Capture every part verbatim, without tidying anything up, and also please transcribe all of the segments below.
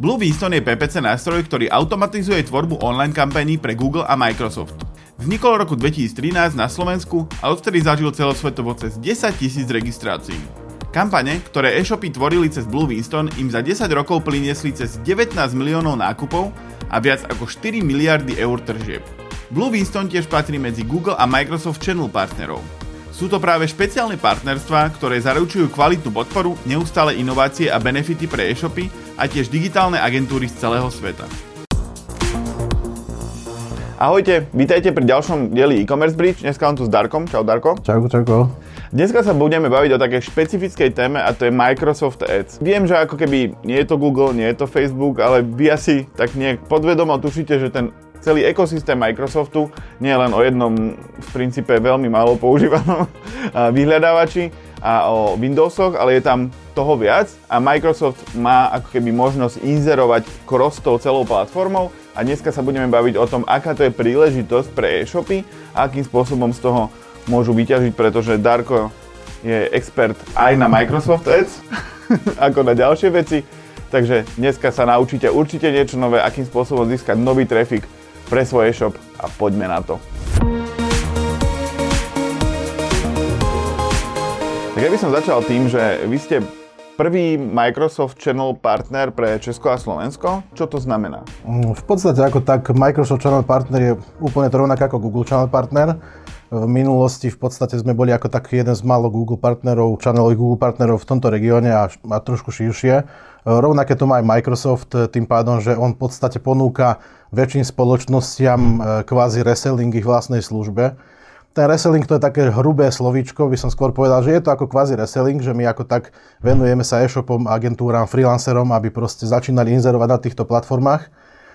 BlueWinston je pé pé cé nástroj, ktorý automatizuje tvorbu online kampaní pre Google a Microsoft. Vznikol v roku dvetisíctrinásť na Slovensku a odvtedy zažil celosvetovo cez desaťtisíc registrácií. Kampane, ktoré e-shopy tvorili cez BlueWinston, im za desať rokov priniesli cez devätnásť miliónov nákupov a viac ako štyri miliardy eur tržieb. BlueWinston tiež patrí medzi Google a Microsoft Channel partnerov. Sú to práve špeciálne partnerstvá, ktoré zaručujú kvalitnú podporu, neustále inovácie a benefity pre e-shopy a tiež digitálne agentúry z celého sveta. Ahojte, vítajte pri ďalšom dieli E-Commerce Bridge, dneska mám tu s Darkom. Čau Darko. Čau, čau. Dneska sa budeme baviť o takej špecifickej téme a to je Microsoft Ads. Viem, že ako keby nie je to Google, nie je to Facebook, ale vy asi tak nejak podvedomo tušíte, že ten celý ekosystém Microsoftu nie je len o jednom, v princípe veľmi málo používanom vyhľadávači a o Windowsoch, ale je tam toho viac a Microsoft má ako keby možnosť inzerovať cross tou celou platformou. A dneska sa budeme baviť o tom, aká to je príležitosť pre e-shopy a akým spôsobom z toho môžu vyťažiť, pretože Darko je expert aj na Microsoft Ads, ako na ďalšie veci. Takže dneska sa naučíte určite niečo nové, akým spôsobom získať nový trafik pre svoj e-shop a poďme na to. Tak ja by som začal tým, že vy ste prvý Microsoft Channel partner pre Česko a Slovensko. Čo to znamená? V podstate ako tak Microsoft Channel partner je úplne to rovnaké ako Google Channel partner. V minulosti v podstate sme boli ako tak jeden z málo Google partnerov, channelových Google partnerov v tomto regióne a, a trošku širšie. Rovnaké to má aj Microsoft, tým pádom, že on v podstate ponúka väčším spoločnostiam kvázi reselling ich vlastnej službe. Ten reselling to je také hrubé slovíčko, by som skôr povedal, že je to ako kvázi reselling, že my ako tak venujeme sa e-shopom, agentúram, freelancerom, aby proste začínali inzerovať na týchto platformách.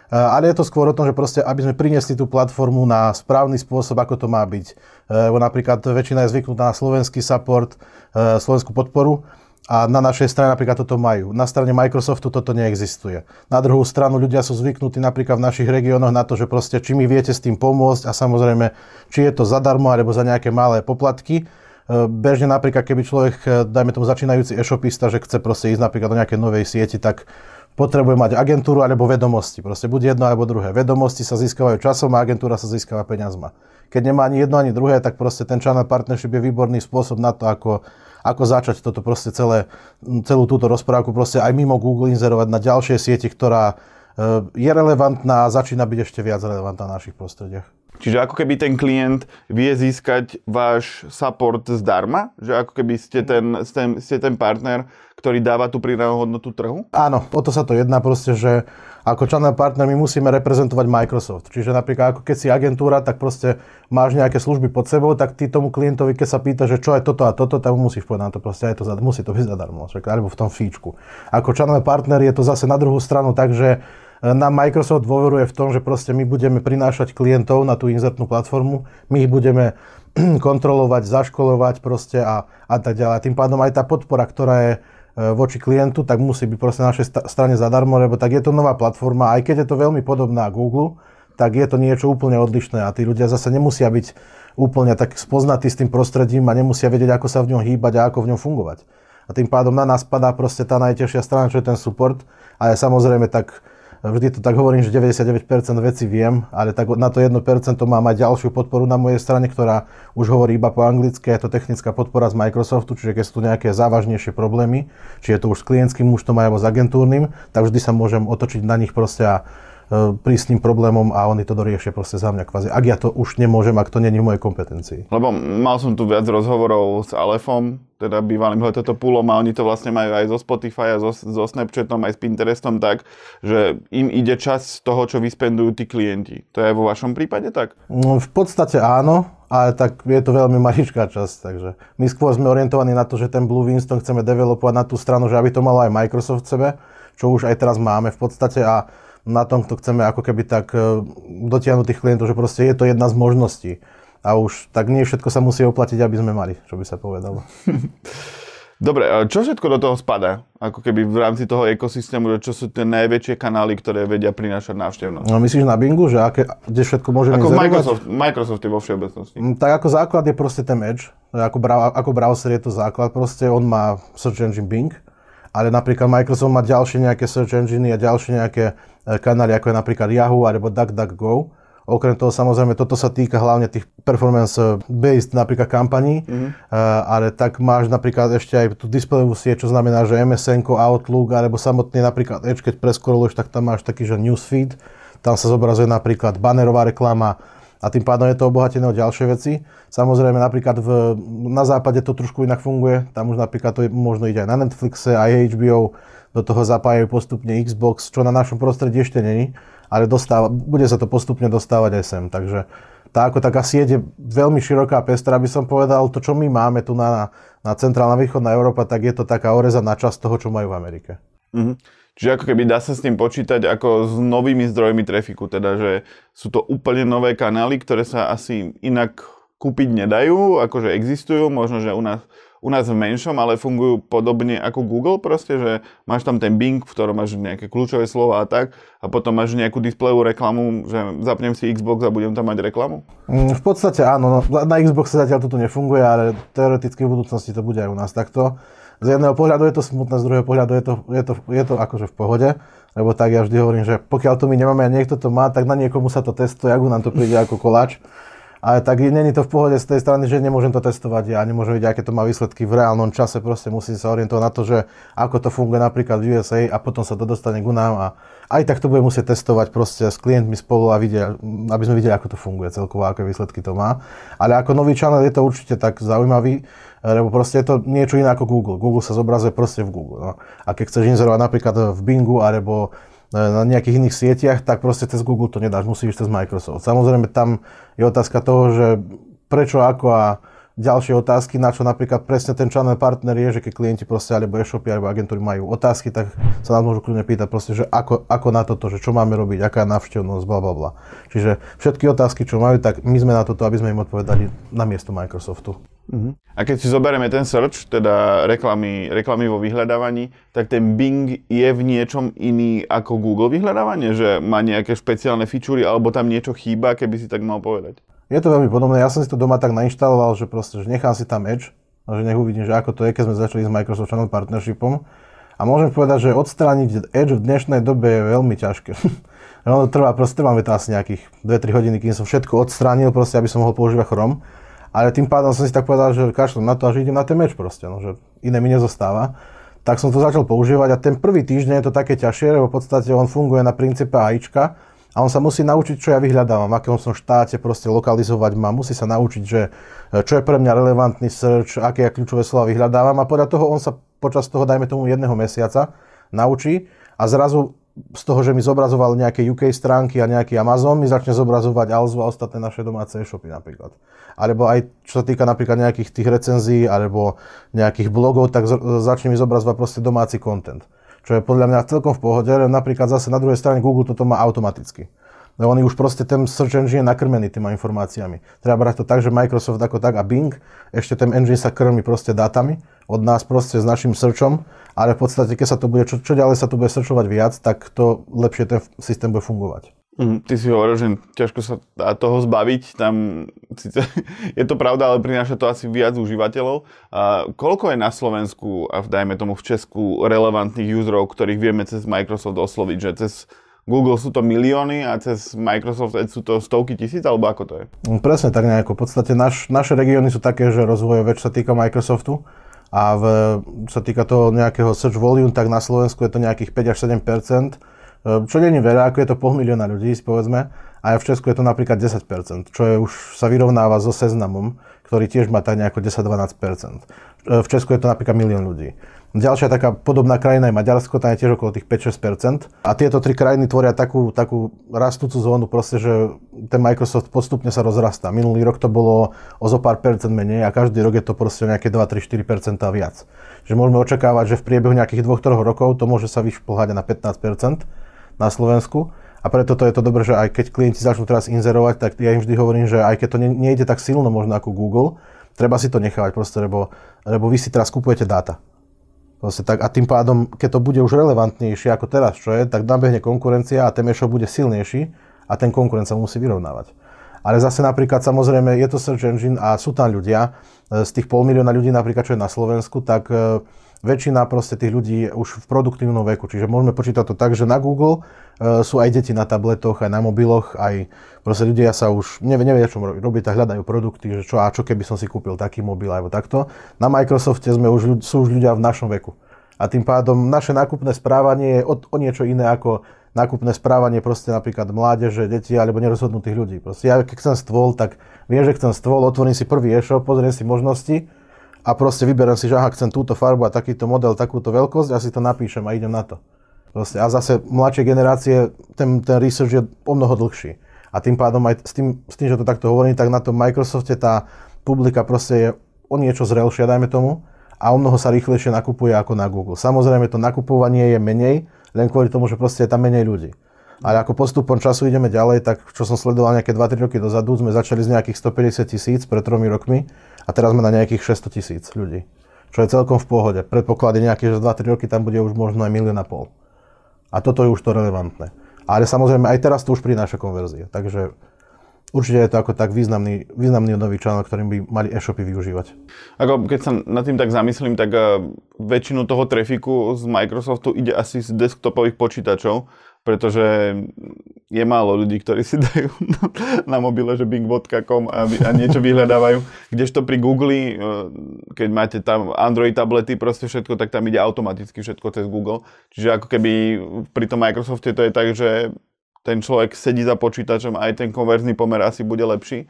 Ale je to skôr o tom, že proste, aby sme priniesli tú platformu na správny spôsob, ako to má byť. Lebo napríklad väčšina je zvyknutá na slovenský support, slovenskú podporu a na našej strane napríklad toto majú. Na strane Microsoftu toto neexistuje. Na druhú stranu ľudia sú zvyknutí napríklad v našich regiónoch na to, že proste či mi viete s tým pomôcť a samozrejme, či je to zadarmo alebo za nejaké malé poplatky. Bežne napríklad, keby človek, dajme tomu začínajúci e-shopista, že chce proste ísť napríklad do nejakej novej sieti, tak potrebuje mať agentúru alebo vedomosti. Proste buď jedno alebo druhé. Vedomosti sa získavajú časom a agentúra sa získava peňazma. Keď nemá ani jedno, ani druhé, tak proste ten channel partnership je výborný spôsob na to, ako ako začať toto proste celé, celú túto rozprávku proste aj mimo Google inzerovať na ďalšej sieti, ktorá je relevantná a začína byť ešte viac relevantná v našich prostrediach. Čiže ako keby ten klient vie získať váš support zdarma? Že ako keby ste ten, ste, ste ten partner, ktorý dáva tú pridanú hodnotu trhu? Áno, o to sa to jedná proste, že ako channel partner my musíme reprezentovať Microsoft. Čiže napríklad ako keď si agentúra, tak proste máš nejaké služby pod sebou, tak ty tomu klientovi, keď sa pýta, že čo je toto a toto, tak musíš povedať to proste, aj to zad, musí to byť zadarmo, alebo v tom fíčku. Ako channel partner je to zase na druhú stranu, takže nám Microsoft dôveruje v tom, že proste my budeme prinášať klientov na tú inzertnú platformu, my ich budeme kontrolovať, zaškolovať proste a, a tak ďalej. Tým pádom aj tá podpora, ktorá je voči klientu, tak musí byť proste na našej strane zadarmo, lebo tak je to nová platforma, aj keď je to veľmi podobná Google, tak je to niečo úplne odlišné a tí ľudia zase nemusia byť úplne tak spoznatí s tým prostredím a nemusia vedieť, ako sa v ňom hýbať a ako v ňom fungovať. A tým pádom na nás padá proste tá najťažšia strana, čo je ten support a ja samozrejme tak vždy to tak hovorím, že deväťdesiatdeväť percent vecí viem, ale tak na to jedno percento mám aj ďalšiu podporu na mojej strane, ktorá už hovorí iba po anglicky, je to technická podpora z Microsoftu, čiže keď sú tu nejaké závažnejšie problémy, či je to už s klientským účtom alebo s agentúrnym, tak vždy sa môžem otočiť na nich proste a prísť s tým problémom a oni to doriešia proste za mňa kvázi. Ak ja to už nemôžem, ak to nie je v mojej kompetencii. Lebo mal som tu viac rozhovorov s Alefom, teda bývalým hletetopúlom a oni to vlastne majú aj zo Spotify a zo, zo Snapchatom, aj s Pinterestom tak, že im ide čas z toho, čo vyspendujú tí klienti. To je aj vo vašom prípade tak? No, v podstate áno, ale tak je to veľmi maličká časť, takže my skôr sme orientovaní na to, že ten BlueWinston chceme developovať na tú stranu, že aby to malo aj Microsoft v sebe, čo už aj teraz máme v podstate a na tom, to chceme ako keby tak dotiahnuť tých klientov, že proste je to jedna z možností. A už tak nie všetko sa musí oplatiť, aby sme mali, čo by sa povedalo. Dobre, čo všetko do toho spadá? Ako keby v rámci toho ekosystému, čo sú tie najväčšie kanály, ktoré vedia prinášať návštevnosť? No myslíš na Bingu, že aké, kde všetko môžeme inzerovať? Ako Microsoft, Microsoft je vo všeobecnosti. Tak ako základ je proste ten Edge, ako, ako browser je to základ proste, on má search engine Bing. ale napríklad Microsoft má ďalšie nejaké search engine a ďalšie nejaké kanály, ako je napríklad Yahoo alebo DuckDuckGo. Okrem toho, samozrejme, toto sa týka hlavne tých performance-based napríklad kampaní, mm-hmm. ale tak máš napríklad ešte aj tú displayovú sieť, čo znamená, že em es en, Outlook, alebo samotný napríklad Edge, keď preskoroluješ, tak tam máš taký, že newsfeed, tam sa zobrazuje napríklad bannerová reklama a tým pádom je to obohatené o ďalšie veci. Samozrejme, napríklad v, na západe to trošku inak funguje, tam už napríklad to je, možno ide aj na Netflixe, aj há bé ó, do toho zapájajú postupne Xbox, čo na našom prostredí ešte není. Ale dostáva, bude sa to postupne dostávať aj sem. Takže tá ako taká sieť je veľmi široká pestra, by som povedal. To, čo my máme tu na, na centrálna východná Európa, tak je to taká orezaná časť toho, čo majú v Amerike. Mhm. Čiže ako keby dá sa s tým počítať ako s novými zdrojmi trafiku, teda že sú to úplne nové kanály, ktoré sa asi inak kúpiť nedajú, akože existujú, možno, že u nás... u nás v menšom, ale fungujú podobne ako Google proste, že máš tam ten Bing, v ktorom máš nejaké kľúčové slova a tak a potom máš nejakú displejovú reklamu, že zapnem si Xbox a budem tam mať reklamu? V podstate áno, na Xbox sa zatiaľ toto nefunguje, ale teoreticky v budúcnosti to bude aj u nás takto. Z jedného pohľadu je to smutné, z druhého pohľadu je to, je to, je to akože v pohode, lebo tak ja vždy hovorím, že pokiaľ to my nemáme a niekto to má, tak na niekomu sa to testuje, ako nám to príde ako koláč. Ale tak neni to v pohode z tej strany, že nemôžem to testovať, ja nemôžem vidieť, aké to má výsledky v reálnom čase, proste musím sa orientovať na to, že ako to funguje napríklad v ú es á a potom sa to dostane k nám a aj tak to budem musieť testovať proste s klientmi spolu a vidieť, aby sme videli, ako to funguje celkovo, aké výsledky to má. Ale ako nový channel je to určite tak zaujímavý, lebo proste je to niečo iné ako Google. Google sa zobrazuje proste v Google. No. A keď chceš inzerovať napríklad v Bingu alebo na nejakých iných sieťach, tak proste cez Google to nedáš, musíš cez Microsoft. Samozrejme, tam je otázka toho, že prečo, ako a ďalšie otázky, na čo napríklad presne ten channel partner je, že keď klienti proste, alebo e-shopy, alebo agentúry majú otázky, tak sa nás môžu kľudne pýtať proste, že ako, ako na toto, že čo máme robiť, aká je návštevnosť, blablabla. Čiže všetky otázky, čo majú, tak my sme na toto, aby sme im odpovedali na miesto Microsoftu. Uh-huh. A keď si zoberieme ten search, teda reklamy, reklamy vo vyhľadávaní, tak ten Bing je v niečom iný ako Google vyhľadávanie? Že má nejaké špeciálne featurey, alebo tam niečo chýba, keby si tak mal povedať? Je to veľmi podobné. Ja som si to doma tak nainštaloval, že proste, že nechám si tam Edge, že nech uvidím, že ako to je, keď sme začali s Microsoft Channel Partnershipom. A môžem povedať, že odstrániť Edge v dnešnej dobe je veľmi ťažké. Ono trvá, proste trvá mi to asi nejakých dve tri hodiny, kým som všetko odstránil, proste, aby som mohol používať Chrome. Ale tým pádom som si tak povedal, že kašľam na to, až idem na ten meč proste, no, že iné mi nezostáva. Tak som to začal používať a ten prvý týždeň je to také ťažšie, lebo v podstate on funguje na princípe AIčka a on sa musí naučiť, čo ja vyhľadávam, v akom som štáte, proste lokalizovať ma, musí sa naučiť, že čo je pre mňa relevantný search, aké ja kľúčové slova vyhľadávam a podľa toho on sa počas toho, dajme tomu jedného mesiaca, naučí a zrazu z toho, že mi zobrazoval nejaké ú ká stránky a nejaký Amazon, mi začne zobrazovať Alzu a ostatné naše domáce e-shopy napríklad. Alebo aj čo sa týka napríklad nejakých tých recenzií alebo nejakých blogov, tak začne mi zobrazovať proste domáci content. Čo je podľa mňa celkom v pohode, napríklad zase na druhej strane Google toto má automaticky. No oni už proste ten search engine je nakrmený týma informáciami. Treba brať to tak, že Microsoft ako tak a Bing, ešte ten engine sa krmi proste dátami od nás proste s našim searchom, ale v podstate keď sa to bude, čo, čo ďalej sa tu bude searchovať viac, tak to lepšie ten systém bude fungovať. Mm, ty si hovoril, že ťažko sa dá toho zbaviť, tam síce, je to pravda, ale prináša to asi viac užívateľov. A koľko je na Slovensku a dajme tomu v Česku relevantných userov, ktorých vieme cez Microsoft osloviť, že cez Google sú to milióny a cez Microsoft Ads sú to stovky tisíc, alebo ako to je? Presne tak nejako. V podstate naš, naše regióny sú také, že rozvojové, čo sa týka Microsoftu a v, čo sa týka toho nejakého search volume, tak na Slovensku je to nejakých päť až sedem percent, čo nie je veľa, ako je to pol milióna ľudí, povedzme. A v Česku je to napríklad desať percent, čo je, už sa vyrovnáva so Seznamom, ktorý tiež má tak nejako desať až dvanásť percent. V Česku je to napríklad milión ľudí. Ďalšia taká podobná krajina je Maďarsko, tam je tiež okolo tých päť až šesť percent. A tieto tri krajiny tvoria takú, takú rastúcu zónu, proste, že ten Microsoft postupne sa rozrastá. Minulý rok to bolo o zo pár percent menej a každý rok je to proste nejaké dva, tri, štyri percentá viac. Že môžeme očakávať, že v priebehu nejakých dvoch až troch rokov to môže sa vyšplhať na pätnásť percent na Slovensku. A preto to je to dobré, že aj keď klienti začnú teraz inzerovať, tak ja im vždy hovorím, že aj keď to nejde tak silno možno ako Google, treba si to nechávať proste, lebo, lebo vy si teraz kupujete dáta. Tak, a tým pádom, keď to bude už relevantnejšie ako teraz, čo je, tak nabehne konkurencia a ten e-shop bude silnejší a ten konkurent sa musí vyrovnávať. Ale zase napríklad, samozrejme, je to search engine a sú tam ľudia, z tých pol milióna ľudí napríklad, čo je na Slovensku, tak väčšina proste tých ľudí už v produktívnom veku. Čiže môžeme počítať to tak, že na Google e, sú aj deti na tabletoch, aj na mobiloch, aj proste ľudia sa už nevie, nevedia, čo robiť a hľadajú produkty, že čo a čo keby som si kúpil taký mobil alebo takto. Na Microsofte sme už, sú už ľudia v našom veku. A tým pádom naše nákupné správanie je o, o niečo iné ako nákupné správanie proste napríklad mládeže, deti alebo nerozhodnutých ľudí. Proste ja keď chcem stôl, tak vieš, že chcem stôl, otvorím si prvý e-shop, pozriem si možnosti a proste vyberiem si, že aha, chcem túto farbu a takýto model, takúto veľkosť a si to napíšem a idem na to. Proste a zase mladšie generácie, ten, ten research je o mnoho dlhší. A tým pádom aj s tým, s tým, že to takto hovorím, tak na tom Microsofte tá publika proste je o niečo zrelšia, dajme tomu, a o mnoho sa rýchlejšie nakupuje ako na Google. Samozrejme to nakupovanie je menej, len kvôli tomu, že proste je tam menej ľudí. Ale ako postupom času ideme ďalej, tak čo som sledoval nejaké dva tri roky dozadu, sme začali z nejakých stopäťdesiat tisíc pred tromi rokmi a teraz sme na nejakých šesťsto tisíc ľudí. Čo je celkom v pohode. Predpoklad je nejaký, že dva tri roky tam bude už možno aj milión a pol. A toto je už to relevantné. Ale samozrejme aj teraz to už prináša konverzie. Takže určite je to ako tak významný, významný nový channel, ktorým by mali e-shopy využívať. Ako keď sa nad tým tak zamyslím, tak uh, väčšinu toho trafiku z Microsoftu ide asi z desktopových počítačov, pretože je málo ľudí, ktorí si dajú na, na mobile, že bing bodka com a, a niečo vyhľadávajú. Kdežto pri Google, uh, keď máte tam Android tablety, proste všetko, tak tam ide automaticky všetko cez Google. Čiže ako keby pri tom Microsofte to je tak, že ten človek sedí za počítačom, aj ten konverzný pomer asi bude lepší.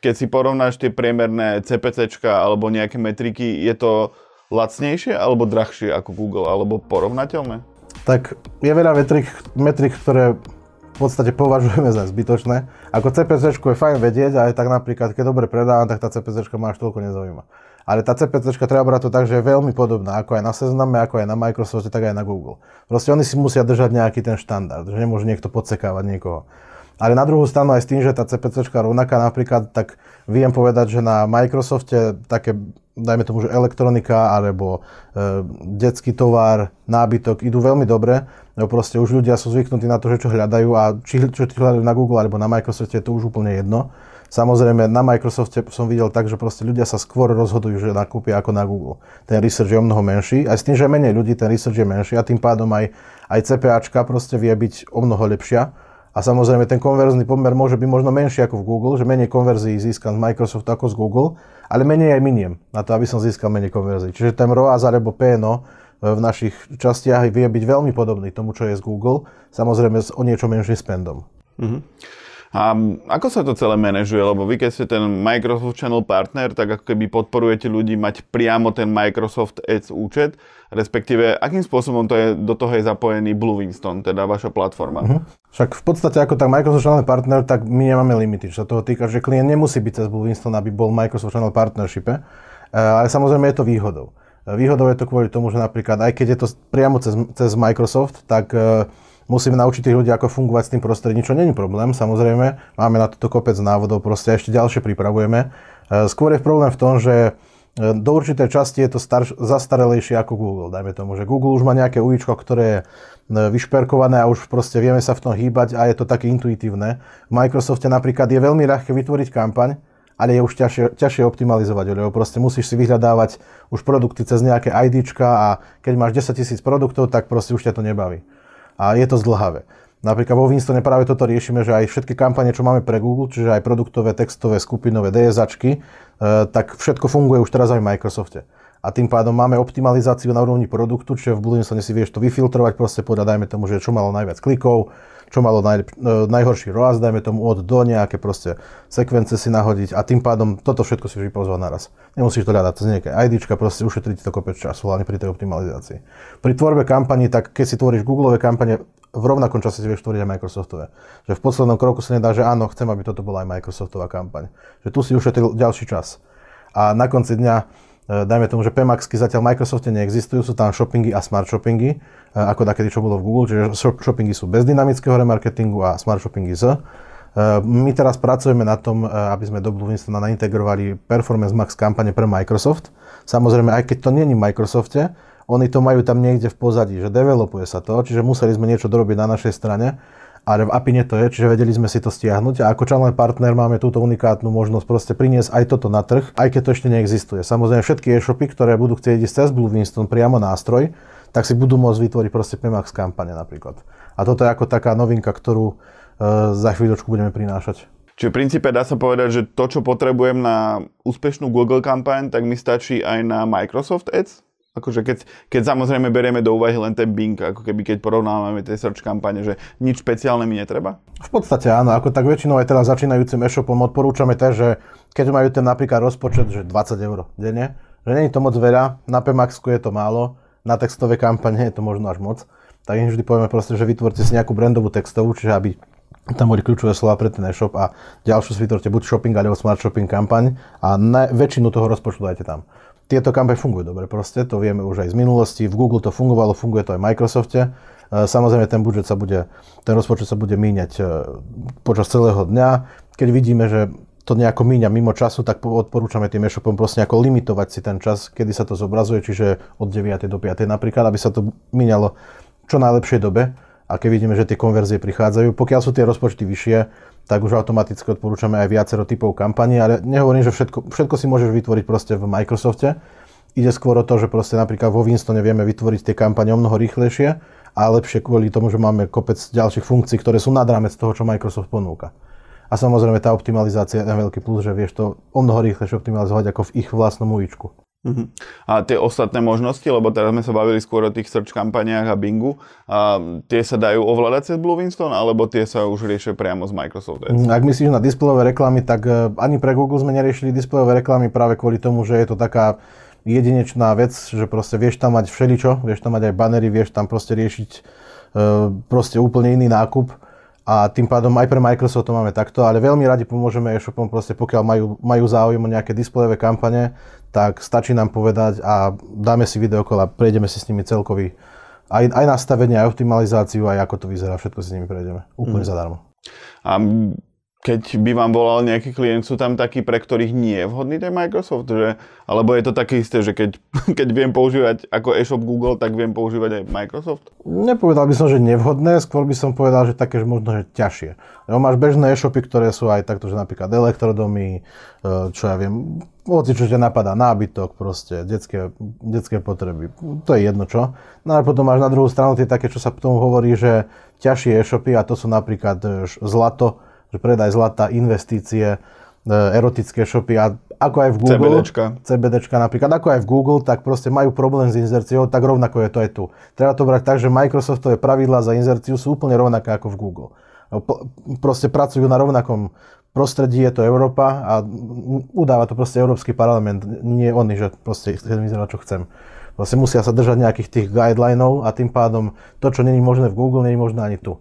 Keď si porovnáš tie priemerné cé pé céčka alebo nejaké metriky, je to lacnejšie alebo drahšie ako Google, alebo porovnateľné? Tak je veľa metrik, metrik ktoré v podstate považujeme za zbytočné. Ako cé pé céčku je fajn vedieť, ale tak napríklad, keď dobre predávam, tak tá cé pé céčka ma až toľko nezaujíma. Ale tá cé pé céčka treba brať to tak, že je veľmi podobná, ako aj na Sezname, ako aj na Microsofte, tak aj na Google. Proste oni si musia držať nejaký ten štandard, že nemôže niekto podsekávať niekoho. Ale na druhú stranu aj s tým, že tá cé pé céčka rovnaká napríklad, tak viem povedať, že na Microsofte také, dajme tomu, že elektronika alebo e, detský tovar, nábytok idú veľmi dobre. No proste už ľudia sú zvyknutí na to, že čo hľadajú a či, čo hľadajú na Google alebo na Microsofte, je to už úplne jedno. Samozrejme, na Microsofte som videl tak, že proste ľudia sa skôr rozhodujú, že nakúpia ako na Google. Ten research je o mnoho menší, aj s tým, že menej ľudí, ten research je menší a tým pádom aj, aj cé pé áčka proste vie byť o mnoho lepšia. A samozrejme, ten konverzný pomer môže byť možno menší ako v Google, že menej konverzií získam z Microsoftu ako z Google, ale menej aj miniem na to, aby som získal menej konverzií. Čiže ten ROAS alebo pé en o v našich častiach vie byť veľmi podobný tomu, čo je z Google, samozrejme s o niečo menším spendom. Mm-hmm. A ako sa to celé manažuje? Lebo vy, keď ste ten Microsoft Channel Partner, tak ako keby podporujete ľudí mať priamo ten Microsoft Ads účet, respektíve akým spôsobom to je, do toho je zapojený BlueWinston, teda vaša platforma? Uh-huh. Však v podstate ako tak Microsoft Channel Partner, tak my nemáme limity, čo sa toho týka, že klient nemusí byť cez BlueWinston, aby bol Microsoft Channel Partnershipe, ale samozrejme je to výhodou. Výhodou je to kvôli tomu, že napríklad aj keď je to priamo cez, cez Microsoft, tak musíme naučiť tých ľudí, ako fungovať s tým prostredím, čo není problém, samozrejme. Máme na toto kopec návodov, proste ešte ďalšie pripravujeme. Skôr je problém v tom, že do určitej časti je to star- zastarelejšie ako Google, dajme tomu, že Google už má nejaké ujíčko, ktoré je vyšperkované a už proste vieme sa v tom hýbať a je to také intuitívne. V Microsofte napríklad je veľmi ľahké vytvoriť kampaň, ale je už ťažšie, ťažšie optimalizovať, lebo proste musíš si vyhľadávať už produkty cez nejaké ajdička a keď máš desaťtisíc produktov, tak proste už ťa to nebaví. A je to zdlhavé. Napríklad vo Winstone práve toto riešime, že aj všetky kampane, čo máme pre Google, čiže aj produktové, textové, skupinové, DSAčky, tak všetko funguje už teraz aj v Microsofte. A tým pádom máme optimalizáciu na úrovni produktu, čiže v BlueWinstone si vieš to vyfiltrovať, proste podľa, dajme tomu, že čo malo najviac klikov, čo malo najlep- najhorší ROAS, dajme tomu od do, nejaké proste sekvence si nahodiť a tým pádom toto všetko si už vypozvať naraz. Nemusíš to hľadať, to je nejaké ajdička, proste ušetriť to kopec času, hlavne pri tej optimalizácii. Pri tvorbe kampaní, tak keď si tvoríš Googleové kampane, v rovnakom čase si vieš tvoriť aj Microsoftové. Že v poslednom kroku sa nedá, že áno, chcem, aby toto bola aj Microsoftová kampaň. Že tu si ušetril ďalší čas. A na konci dňa dajme tomu, že pé maxky zatiaľ v Microsofte neexistujú, sú tam shoppingy a smart shoppingy, ako nakedy čo bolo v Google, čiže shoppingy sú bez dynamického remarketingu a smart shoppingy z. My teraz pracujeme na tom, aby sme do BlueWinstona naintegrovali Performance Max kampane pre Microsoft. Samozrejme, aj keď to nie je v Microsofte, oni to majú tam niekde v pozadí, že developuje sa to, čiže museli sme niečo dorobiť na našej strane. ale v apine to je, čiže vedeli sme si to stiahnuť a ako channel partner máme túto unikátnu možnosť proste priniesť aj toto na trh, aj keď to ešte neexistuje. Samozrejme všetky e-shopy, ktoré budú chcieť ísť cez BlueWinston priamo nástroj, tak si budú môcť vytvoriť proste Pemax kampane napríklad. A toto je ako taká novinka, ktorú e, za chvíľočku budeme prinášať. Čiže v princípe dá sa povedať, že to, čo potrebujem na úspešnú Google kampaň, tak mi stačí aj na Microsoft Ads? Akože keď, keď samozrejme berieme do úvahy len ten Bing, ako keby keď porovnávame tie search kampane, že nič špeciálne mi netreba? V podstate áno, ako tak väčšinou aj teraz začínajúcim e-shopom odporúčame to, že keď majú ten napríklad rozpočet, že dvadsať eur denne, že nie je to moc veľa, na Pemaxku je to málo, na textové kampane je to možno až moc, tak im vždy povieme proste, že vytvorte si nejakú brandovú textovú, čiže aby tam boli kľúčové slova pre ten e-shop a ďalšiu si vytvorte buď shopping alebo smart shopping kampaň a na väčšinu toho rozpočtu dajte tam. Tieto kampaň fungujú dobre proste, to vieme už aj z minulosti, v Google to fungovalo, funguje to aj v Microsofte. Samozrejme ten budžet sa bude, ten rozpočet sa bude míňať počas celého dňa. Keď vidíme, že to nejako míňa mimo času, tak odporúčame tým e-shopom proste nejako limitovať si ten čas, kedy sa to zobrazuje, čiže od deviatej do piatej napríklad, aby sa to míňalo čo najlepšej dobe. A keď vidíme, že tie konverzie prichádzajú, pokiaľ sú tie rozpočty vyššie, tak už automaticky odporúčame aj viacero typov kampaní, ale nehovorím, že všetko, všetko si môžeš vytvoriť proste v Microsofte. Ide skôr o to, že proste napríklad vo Winstone vieme vytvoriť tie kampane omnoho rýchlejšie a lepšie kvôli tomu, že máme kopec ďalších funkcií, ktoré sú nad rámec toho, čo Microsoft ponúka. A samozrejme tá optimalizácia je ten veľký plus, že vieš to omnoho rýchlejšie optimalizovať ako v ich vlastnom ujíčku. Uh-huh. A tie ostatné možnosti, lebo teraz sme sa bavili skôr o tých search kampaniách a Bingu, a tie sa dajú ovládať cez BlueWinston, alebo tie sa už riešia priamo z Microsoft Ads? Ak myslíš na displejové reklamy, tak ani pre Google sme neriešili displejové reklamy práve kvôli tomu, že je to taká jedinečná vec, že proste vieš tam mať všeličo, vieš tam mať aj banery, vieš tam proste riešiť proste úplne iný nákup. A tým pádom aj pre Microsoft to máme takto, ale veľmi radi pomôžeme e-shopom, proste pokiaľ majú, majú záujem o nejaké displejové kampane, tak stačí nám povedať a dáme si videokola, prejdeme si s nimi celkový aj, aj nastavenie, aj optimalizáciu, aj ako to vyzerá, všetko si s nimi prejdeme, úplne mm. zadarmo. A keď by vám volal nejaký klient, sú tam takí, pre ktorých nie je vhodný ten Microsoft, že? Alebo je to také isté, že keď, keď viem používať ako e-shop Google, tak viem používať aj Microsoft? Nepovedal by som, že nevhodné, skôr by som povedal, že také, že možno, že ťažšie. Lebo máš bežné e-shopy, ktoré sú aj takto, že napríklad elektrodomy, čo ja viem, hoci čo ťa napadá, nábytok, proste, detské, detské potreby, to je jedno čo. No a potom máš na druhú stranu tie také, čo sa potom hovorí, že ťažšie e-shopy, a to sú napríklad zlato, že predaj zlata, investície, erotické shopy a ako aj v Google, CBDčka. CBDčka napríklad, ako aj v Google, tak proste majú problém s inzerciou, tak rovnako je to aj tu. Treba to brať tak, že Microsoftové pravidlá za inzerciu sú úplne rovnaké ako v Google. Proste pracujú na rovnakom prostredí, je to Európa a udáva to proste Európsky parlament, nie oni, že proste chcem vyzerať, čo chcem. Proste musia sa držať nejakých tých guidelineov a tým pádom to, čo nie je možné v Google, nie je možné ani tu.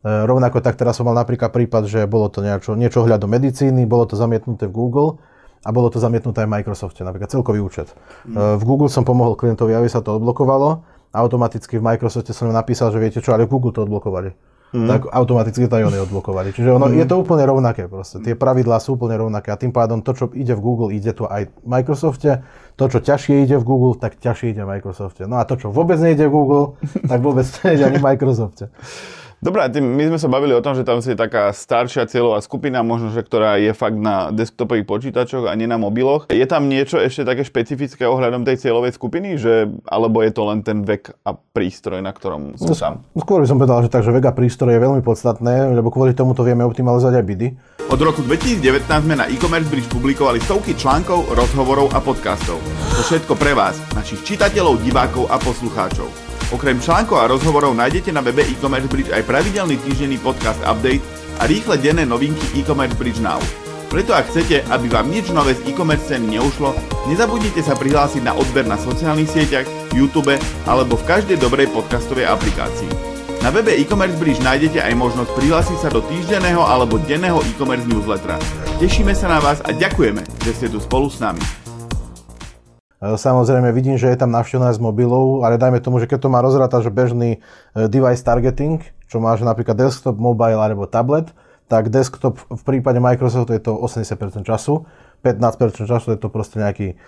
Rovnako tak teraz som mal napríklad prípad, že bolo to niečo, niečo ohľadom medicíny, bolo to zamietnuté v Google a bolo to zamietnuté aj v Microsofte, napríklad celkový účet. Mm. V Google som pomohol klientovi, aby sa to odblokovalo, automaticky v Microsofte som napísal, že viete čo, ale v Google to odblokovali. Mm. Tak automaticky to aj oni odblokovali. Čiže ono, mm. je to úplne rovnaké proste, tie pravidlá sú úplne rovnaké a tým pádom to, čo ide v Google, ide tu aj v Microsofte, to, čo ťažšie ide v Google, tak ťažšie ide v Microsofte. No a to, čo vôbec nejde v Google, tak vôbec nejde ani v Microsofte. Dobre, my sme sa bavili o tom, že tam je taká staršia cieľová skupina, možno, že ktorá je fakt na desktopových počítačoch a nie na mobiloch. Je tam niečo ešte také špecifické ohľadom tej cieľovej skupiny, že alebo je to len ten vek a prístroj, na ktorom sú tam? Skôr by som povedal, že takže vek a prístroj je veľmi podstatné, lebo kvôli tomu to vieme optimalizovať aj bidy. Od roku dvetisíc devätnásť sme na E-Commerce Bridge publikovali stovky článkov, rozhovorov a podcastov. To všetko pre vás, našich čitateľov, divákov a poslucháčov. Okrem článkov a rozhovorov nájdete na webe E-Commerce Bridge aj pravidelný týždenný podcast update a rýchle denné novinky E-Commerce Bridge Now. Preto ak chcete, aby vám nič nové z e-commerce ceny neušlo, nezabudnite sa prihlásiť na odber na sociálnych sieťach, YouTube alebo v každej dobrej podcastovej aplikácii. Na webe E-Commerce Bridge nájdete aj možnosť prihlásiť sa do týždenného alebo denného e-commerce newslettera. Tešíme sa na vás a ďakujeme, že ste tu spolu s nami. Samozrejme vidím, že je tam navštevná z mobilov, ale dajme tomu, že keď to má rozrátať, že bežný device targeting, čo máš napríklad desktop, mobile alebo tablet, tak desktop v prípade Microsoftu je to osemdesiat percent času, pätnásť percent času je to proste nejaký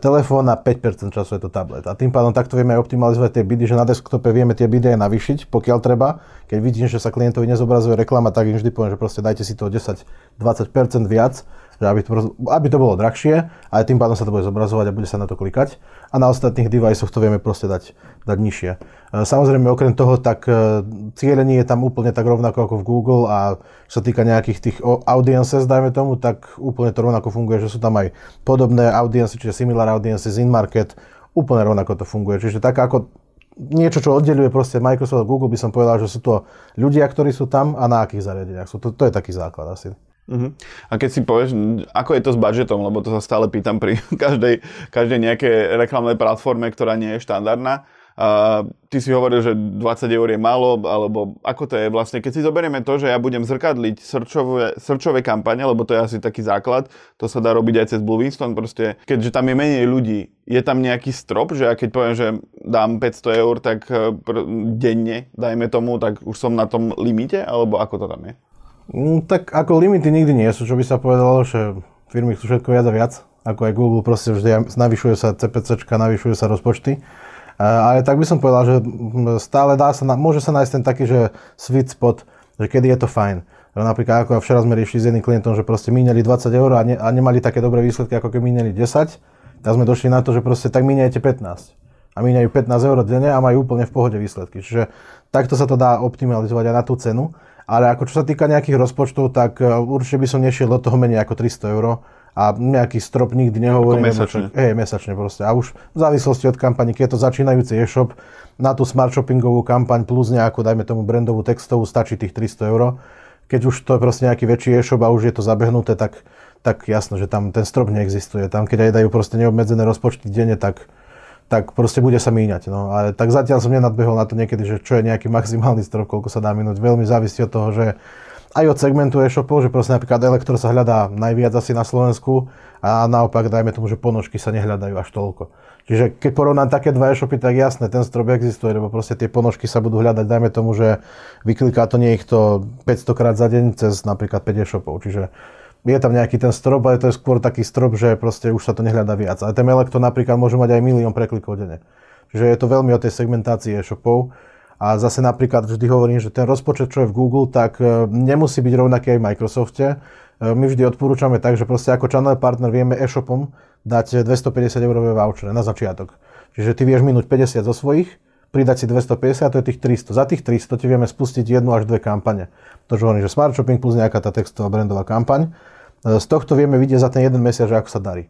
telefón a päť percent času je to tablet. A tým pádom takto vieme aj optimalizovať tie bidy, že na desktope vieme tie bidy aj navýšiť, pokiaľ treba. Keď vidím, že sa klientovi nezobrazuje reklama, tak im vždy poviem, že proste dajte si to desať až dvadsať percent viac, že aby to, aby to bolo drahšie, ale tým pádom sa to bude zobrazovať a bude sa na to klikať. A na ostatných device-och to vieme proste dať, dať nižšie. Samozrejme, okrem toho, tak cieľenie je tam úplne tak rovnako ako v Google a čo sa týka nejakých tých audiences, dajme tomu, tak úplne to rovnako funguje, že sú tam aj podobné audiences, čiže similar audiences in market, úplne rovnako to funguje. Čiže tak ako niečo, čo oddeľuje proste Microsoft a Google, by som povedal, že sú to ľudia, ktorí sú tam a na akých zariadeniach sú. To, to je taký základ asi. Uh-huh. A keď si povieš, ako je to s budžetom, lebo to sa stále pýtam pri každej, každej nejakej reklamnej platforme, ktorá nie je štandardná. Uh, ty si hovoril, že dvadsať eur je málo, alebo ako to je vlastne, keď si zoberieme to, že ja budem zrkadliť srdčové, srdčové kampane, lebo to je asi taký základ, to sa dá robiť aj cez BlueWinston, proste, keďže tam je menej ľudí, je tam nejaký strop, že ja keď poviem, že dám päťsto eur, tak pr- denne, dajme tomu, tak už som na tom limite, alebo ako to tam je? Tak ako limity nikdy nie sú, čo by sa povedalo, že firmy chcú všetko viac a viac, ako aj Google, proste vždy navyšujú sa CPCčka, navyšujú sa rozpočty. Ale tak by som povedal, že stále dá sa, môže sa nájsť ten taký, že sweet spot, že kedy je to fajn. Napríklad ako včera sme riešili s jedným klientom, že proste míneli dvadsať eur a, ne, a nemali také dobré výsledky, ako keď míneli desať. Tak sme došli na to, že proste tak míňajte pätnásť. A míňajú pätnásť eur denne a majú úplne v pohode výsledky. Čiže takto sa to dá optimalizovať aj na tú cenu. Ale ako čo sa týka nejakých rozpočtov, tak určite by som nešiel do toho menej ako tristo eur a nejaký strop nikdy nehovorím. Ako mesačne. Nebo, hej, mesačne proste. A už v závislosti od kampani, keď je to začínajúci e-shop, na tú smart shoppingovú kampaň plus nejakú, dajme tomu brandovú textovú, stačí tých tristo eur. Keď už to je proste nejaký väčší e-shop a už je to zabehnuté, tak, tak jasno, že tam ten strop neexistuje. Tam keď aj dajú proste neobmedzené rozpočty denne, tak... tak proste bude sa míňať. No, ale tak zatiaľ som nenadbehol na to niekedy, že čo je nejaký maximálny strop, koľko sa dá minúť. Veľmi závisí od toho, že aj od segmentu e-shopov, že proste napríklad elektro sa hľadá najviac asi na Slovensku a naopak dajme tomu, že ponožky sa nehľadajú až toľko. Čiže keď porovnám také dva e-shopy, tak jasné, ten strop existuje, lebo proste tie ponožky sa budú hľadať, dajme tomu, že vykliká to niekto päťsto krát za deň cez napríklad päť e-shopov. Čiže je tam nejaký ten strop, ale to je skôr taký strop, že proste už sa to nehľadá viac. Ale ten elektro napríklad môže mať aj milión preklikov denne. Čiže je to veľmi o tej segmentácii e-shopov. A zase napríklad vždy hovorím, že ten rozpočet, čo je v Google, tak nemusí byť rovnaký aj v Microsofte. My vždy odporúčame tak, že proste ako channel partner vieme e-shopom dať dvestopäťdesiat eurové vouchere na začiatok. Čiže ty vieš minúť päťdesiat zo svojich, pridať si dvestopäťdesiat, to je tých tristo. Za tých tristo ti vieme spustiť jednu až dve kampane. To hovorím, že smart shopping plus nejaká tá textová brandová kampaň. Z tohto vieme vidieť za ten jeden mesiac, že ako sa darí.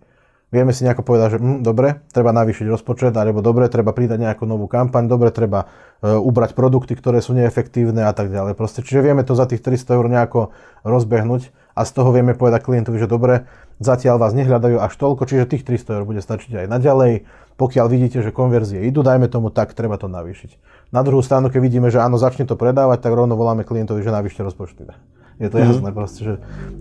Vieme si nejako povedať, že hm, dobre, treba navýšiť rozpočet, alebo dobre, treba pridať nejakú novú kampaň, dobre, treba e, ubrať produkty, ktoré sú neefektívne a tak ďalej. Proste, čiže vieme to za tých tristo eur nejako rozbehnúť a z toho vieme povedať klientovi, že dobre, zatiaľ vás nehľadajú až toľko, čiže tých tristo eur bude stačiť aj naďalej. Pokiaľ vidíte, že konverzie idú, dajme tomu, tak treba to navýšiť. Na druhú stranu, keď vidíme, že áno, začne to predávať, tak rovno voláme klientovi, že navýšte rozpočty. Je to jasné mm-hmm. proste, že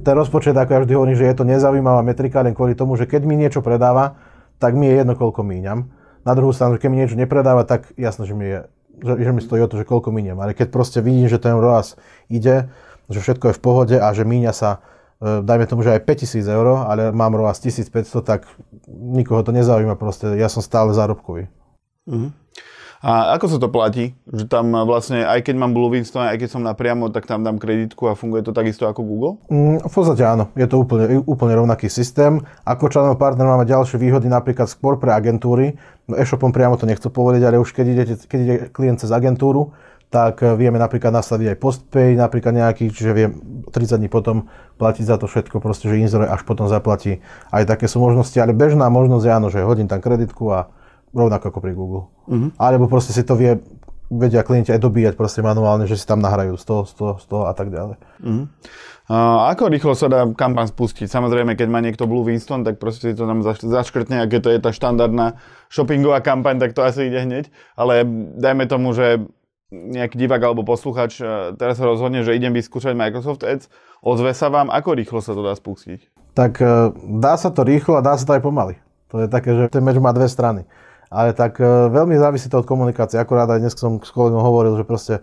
ten rozpočet, ako ja vždy hovorím, že je to nezaujímavá metrika len kvôli tomu, že keď mi niečo predáva, tak mi je jedno, koľko míňam. Na druhú stranu, keď mi niečo nepredáva, tak jasné, že mi, je, že, že mi stojí o to, že koľko míňam. Ale keď proste vidím, že ten roas ide, že všetko je v pohode a že míňa sa, e, dajme tomu, že aj päťtisíc eur, ale mám roas tisícpäťsto, tak nikoho to nezaujíma proste. Ja som stále zárobkový. Mm-hmm. A ako sa to platí? Že tam vlastne, aj keď mám BlueWinston, aj keď som napriamo, tak tam dám kreditku a funguje to takisto ako Google? Mm, v podstate áno, je to úplne, úplne rovnaký systém. Ako channel partner máme ďalšie výhody, napríklad skôr pre agentúry. E-shopom priamo to nechcú povedať, ale už keď ide, keď ide klient cez agentúru, tak vieme napríklad nastaviť aj postpay, napríklad nejaký, čiže viem tridsať dní potom platiť za to všetko, proste, že inzeruje až potom zaplatí. Aj také sú možnosti, ale bežná možnosť je áno, že hodím tam kreditku a rovnako ako pri Google. Uh-huh. Alebo proste si to vie, vedia klienti aj dobíjať proste manuálne, že si tam nahrajú sto, sto, sto a tak ďalej. Uh-huh. A ako rýchlo sa dá kampaň spustiť? Samozrejme, keď má niekto BlueWinston, tak proste si to tam zaškrtne, a keď to je tá štandardná shoppingová kampaň, tak to asi ide hneď. Ale dajme tomu, že nejaký divák alebo posluchač teraz sa rozhodne, že idem vyskúšať Microsoft Ads, ozve sa vám, ako rýchlo sa to dá spustiť? Tak dá sa to rýchlo a dá sa to aj pomaly. To je také, že ten meč má dve strany. Ale tak e, veľmi závisí to od komunikácie. Akurát aj dnes som s kolegom hovoril, že proste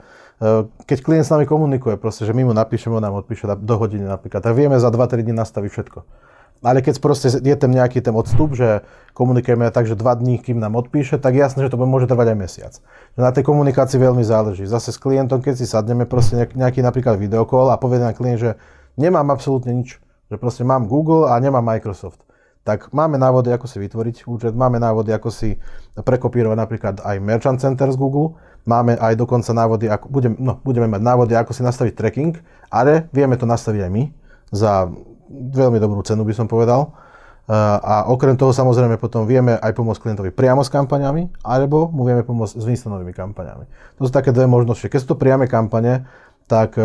keď klient s nami komunikuje, proste, že my mu napíšeme, on nám odpíše do hodiny napríklad, tak vieme za dva tri dní nastaviť všetko. Ale keď proste je tam nejaký ten odstup, že komunikujeme tak, že dva dní, kým nám odpíše, tak jasné, že to môže trvať aj mesiac. Na tej komunikácii veľmi záleží. Zase s klientom, keď si sadneme proste nejaký napríklad videokol a povie nám klient, že nemám absolútne nič, že proste mám Google a nemám Microsoft. Tak máme návody, ako si vytvoriť účet, máme návody, ako si prekopírovať napríklad aj Merchant Center z Google, máme aj dokonca návody, ako, budem, no, budeme mať návody, ako si nastaviť tracking, ale vieme to nastaviť aj my za veľmi dobrú cenu, by som povedal. A okrem toho samozrejme potom vieme aj pomôcť klientovi priamo s kampaniami, alebo mu vieme pomôcť s výstanovými kampaniami. To sú také dve možnosti. Keď sú to priame kampane, tak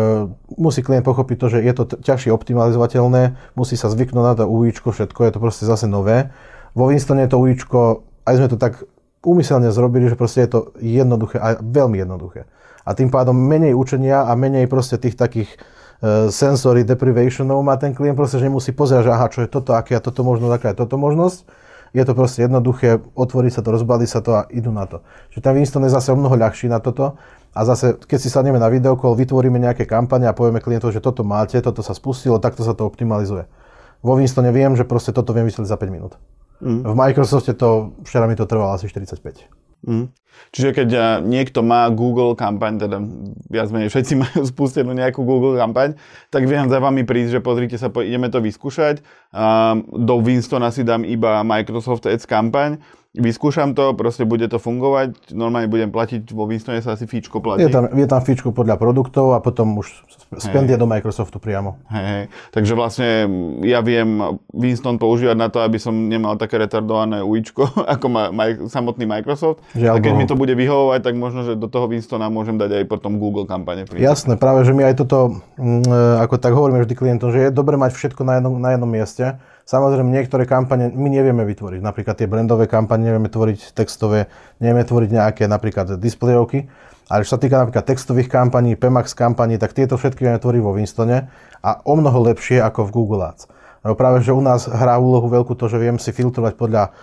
musí klient pochopiť to, že je to ťažšie optimalizovateľné, musí sa zvyknúť na to UIčko, všetko, je to proste zase nové. Vo Winstone je to UIčko, aj sme to tak úmyselne zrobili, že proste je to jednoduché a veľmi jednoduché. A tým pádom menej učenia a menej proste tých takých sensory deprivationov má ten klient, proste že nemusí pozerať, že aha, čo je toto, aké a toto možnosť, aká je toto možnosť. Je to proste jednoduché, otvorí sa to, rozbalí sa to a idú na to. Čiže ten Winston je zase o mnoho ľahší na toto a zase, keď si sadneme na videokol, vytvoríme nejaké kampane a povieme klientov, že toto máte, toto sa spustilo, takto sa to optimalizuje. Vo Winstone viem, že proste toto viem vysvetliť za päť minút. Mm. V Microsofte to, včera mi to trvalo asi štyridsaťpäť. Mm. Čiže keď niekto má Google kampaň, teda viac menej všetci majú spustenú nejakú Google kampaň, tak viem za vami prísť, že pozrite sa, ideme to vyskúšať. Do Winstona si dám iba Microsoft Ads kampaň, vyskúšam to, proste bude to fungovať, normálne budem platiť, vo Winstone sa asi fíčko platí. Je tam, je tam fíčko podľa produktov a potom už spendia do Microsoftu priamo. Hej, hej. Takže vlastne ja viem Winston používať na to, aby som nemal také retardované uíčko, ako má maj, samotný Microsoft. Žiaľ, a keď mi to bude vyhovovať, tak možno, že do toho Winstona môžem dať aj potom Google kampane. Jasné, práve, že my aj toto, ako tak hovoríme vždy klientom, že je dobre mať všetko na jednom, na jednom mieste. Samozrejme, niektoré kampane my nevieme vytvoriť, napríklad tie brandové kampane nevieme tvoriť, textové, nevieme tvoriť nejaké napríklad displejovky, ale čo sa týka napríklad textových kampaní, Pemax kampaní, tak tieto všetky vieme tvoriť vo Winstone a o mnoho lepšie ako v Google Ads. Práve, že u nás hrá úlohu veľkú to, že viem si filtrovať podľa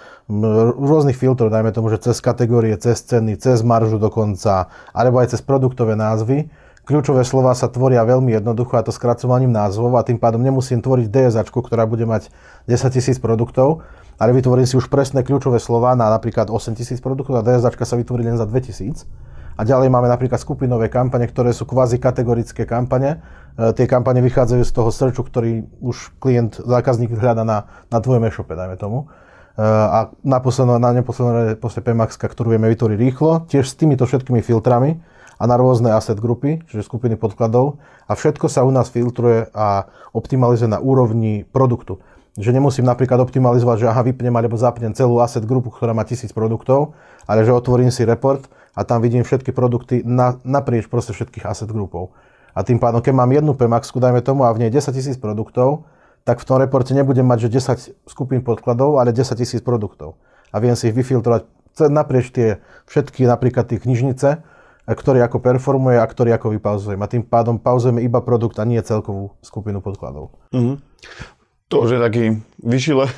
rôznych filtrov, dajme tomu, že cez kategórie, cez ceny, cez maržu dokonca, alebo aj cez produktové názvy. Kľúčové slová sa tvoria veľmi jednoducho a to skracovaním názvov a tým pádom nemusím tvoriť DSAčku, ktorá bude mať desaťtisíc produktov, ale vytvorím si už presné kľúčové slová na napríklad osemtisíc produktov a DSAčka sa vytvorí len za dvetisíc. A ďalej máme napríklad skupinové kampane, ktoré sú kvázi kategorické kampane. E, tie kampane vychádzajú z toho searchu, ktorý už klient, zákazník hľadá na, na tvojom e-shope, dajme tomu. E, a na poslednú, na neposlednú Pemaxka, ktorú vieme vytvoriť rýchlo, tiež s týmito všetkými filtrami a na rôzne asset grupy, čiže skupiny podkladov. A všetko sa u nás filtruje a optimalizuje na úrovni produktu. Že nemusím napríklad optimalizovať, že aha, vypnem alebo zapnem celú asset grupu, ktorá má tisíc produktov, ale že otvorím si report a tam vidím všetky produkty na, naprieč proste všetkých asset grupov. A tým pádom, keď mám jednu Pemaxku, dajme tomu, a v nej desaťtisíc produktov, tak v tom reporte nebudem mať, že desať skupín podkladov, ale desaťtisíc produktov. A viem si ich vyfiltrovať naprieč tie všetky, napríklad tie knižnice, ktoré ako performuje a ktoré ako vypauzujem. A tým pádom pauzujeme iba produkt a nie celkovú skupinu podkladov. Mhm. To už je taký vyšší, le-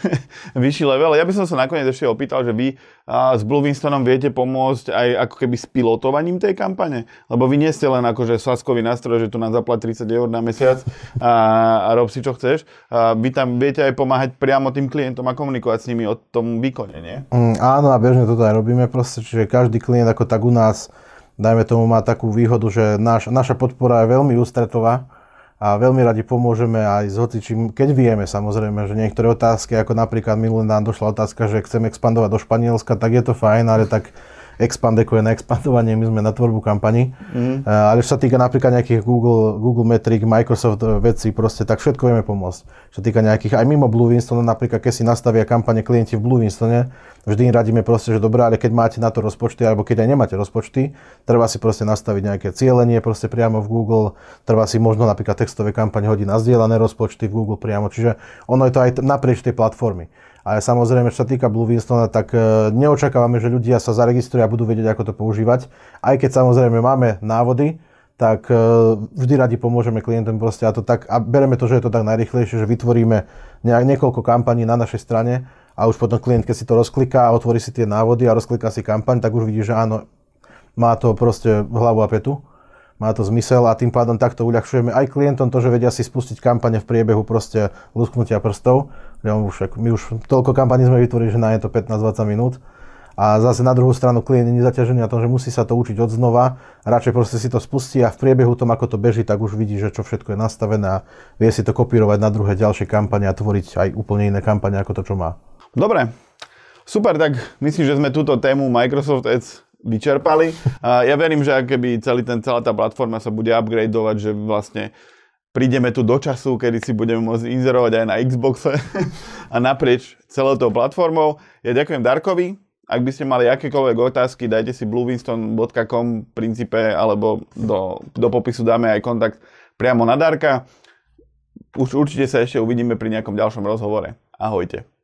vyšší level. Ja by som sa nakoniec ešte opýtal, že vy a, s BlueWinstonom viete pomôcť aj ako keby s pilotovaním tej kampane? Lebo vy nie ste len akože saskový nástroj, že tu nám zaplat tridsať eur na mesiac a, a rob si čo chceš. A vy tam viete aj pomáhať priamo tým klientom a komunikovať s nimi o tom výkone, nie? Mm, áno, a bežne toto aj robíme proste, čiže každý klient ako tak u nás, dajme tomu, má takú výhodu, že náš, naša podpora je veľmi ústretová. A veľmi radi pomôžeme aj s hocičím, keď vieme samozrejme, že niektoré otázky, ako napríklad minulý nám došla otázka, že chceme expandovať do Španielska, tak je to fajn, ale tak expandeko je na expandovanie, my sme na tvorbu kampaní. Mm. Ale čo sa týka napríklad nejakých Google, Google metrik, Microsoft vecí, proste tak všetko vieme pomôcť. Čo sa týka nejakých, aj mimo BlueWinstona, napríklad keď si nastavia kampane klienti v BlueWinstone, vždy im radíme proste, že dobré, ale keď máte na to rozpočty, alebo keď aj nemáte rozpočty, treba si proste nastaviť nejaké cielenie proste priamo v Google, treba si možno napríklad textové kampane hodiť na zdieľané rozpočty v Google priamo, čiže ono je to aj naprieč tej platformy. A samozrejme, čo sa týka BlueWinstona, tak neočakávame, že ľudia sa zaregistrujú a budú vedieť, ako to používať. Aj keď samozrejme máme návody, tak vždy radi pomôžeme klientom proste a to tak, a bereme to, že je to tak najrýchlejšie, že vytvoríme nejak niekoľko kampaní na našej strane a už potom klient, keď si to rozkliká a otvorí si tie návody a rozkliká si kampaň, tak už vidí, že áno, má to proste hlavu a petu. má to zmysel a tým pádom takto uľahčujeme aj klientom to, že vedia si spustiť kampane v priebehu proste lusknutia prstov. My už toľko kampaní sme vytvorili, že na je to pätnásť dvadsať minút. A zase na druhú stranu klient je nezaťažený na tom, že musí sa to učiť od znova. Radšej proste si to spustí a v priebehu tom, ako to beží, tak už vidí, že čo všetko je nastavené a vie si to kopírovať na druhé ďalšie kampane a tvoriť aj úplne iné kampane ako to, čo má. Dobre, super, tak myslím, že sme túto tému Microsoft Ads vyčerpali. A ja verím, že ak keby celý ten, celá tá platforma sa bude upgradeovať, že vlastne prídeme tu do času, kedy si budeme môcť inzerovať aj na Xboxe a naprieč celou tou platformou. Ja ďakujem Darkovi. Ak by ste mali akékoľvek otázky, dajte si blue winston dot com v princípe, alebo do, do popisu dáme aj kontakt priamo na Darka. Už určite sa ešte uvidíme pri nejakom ďalšom rozhovore. Ahojte.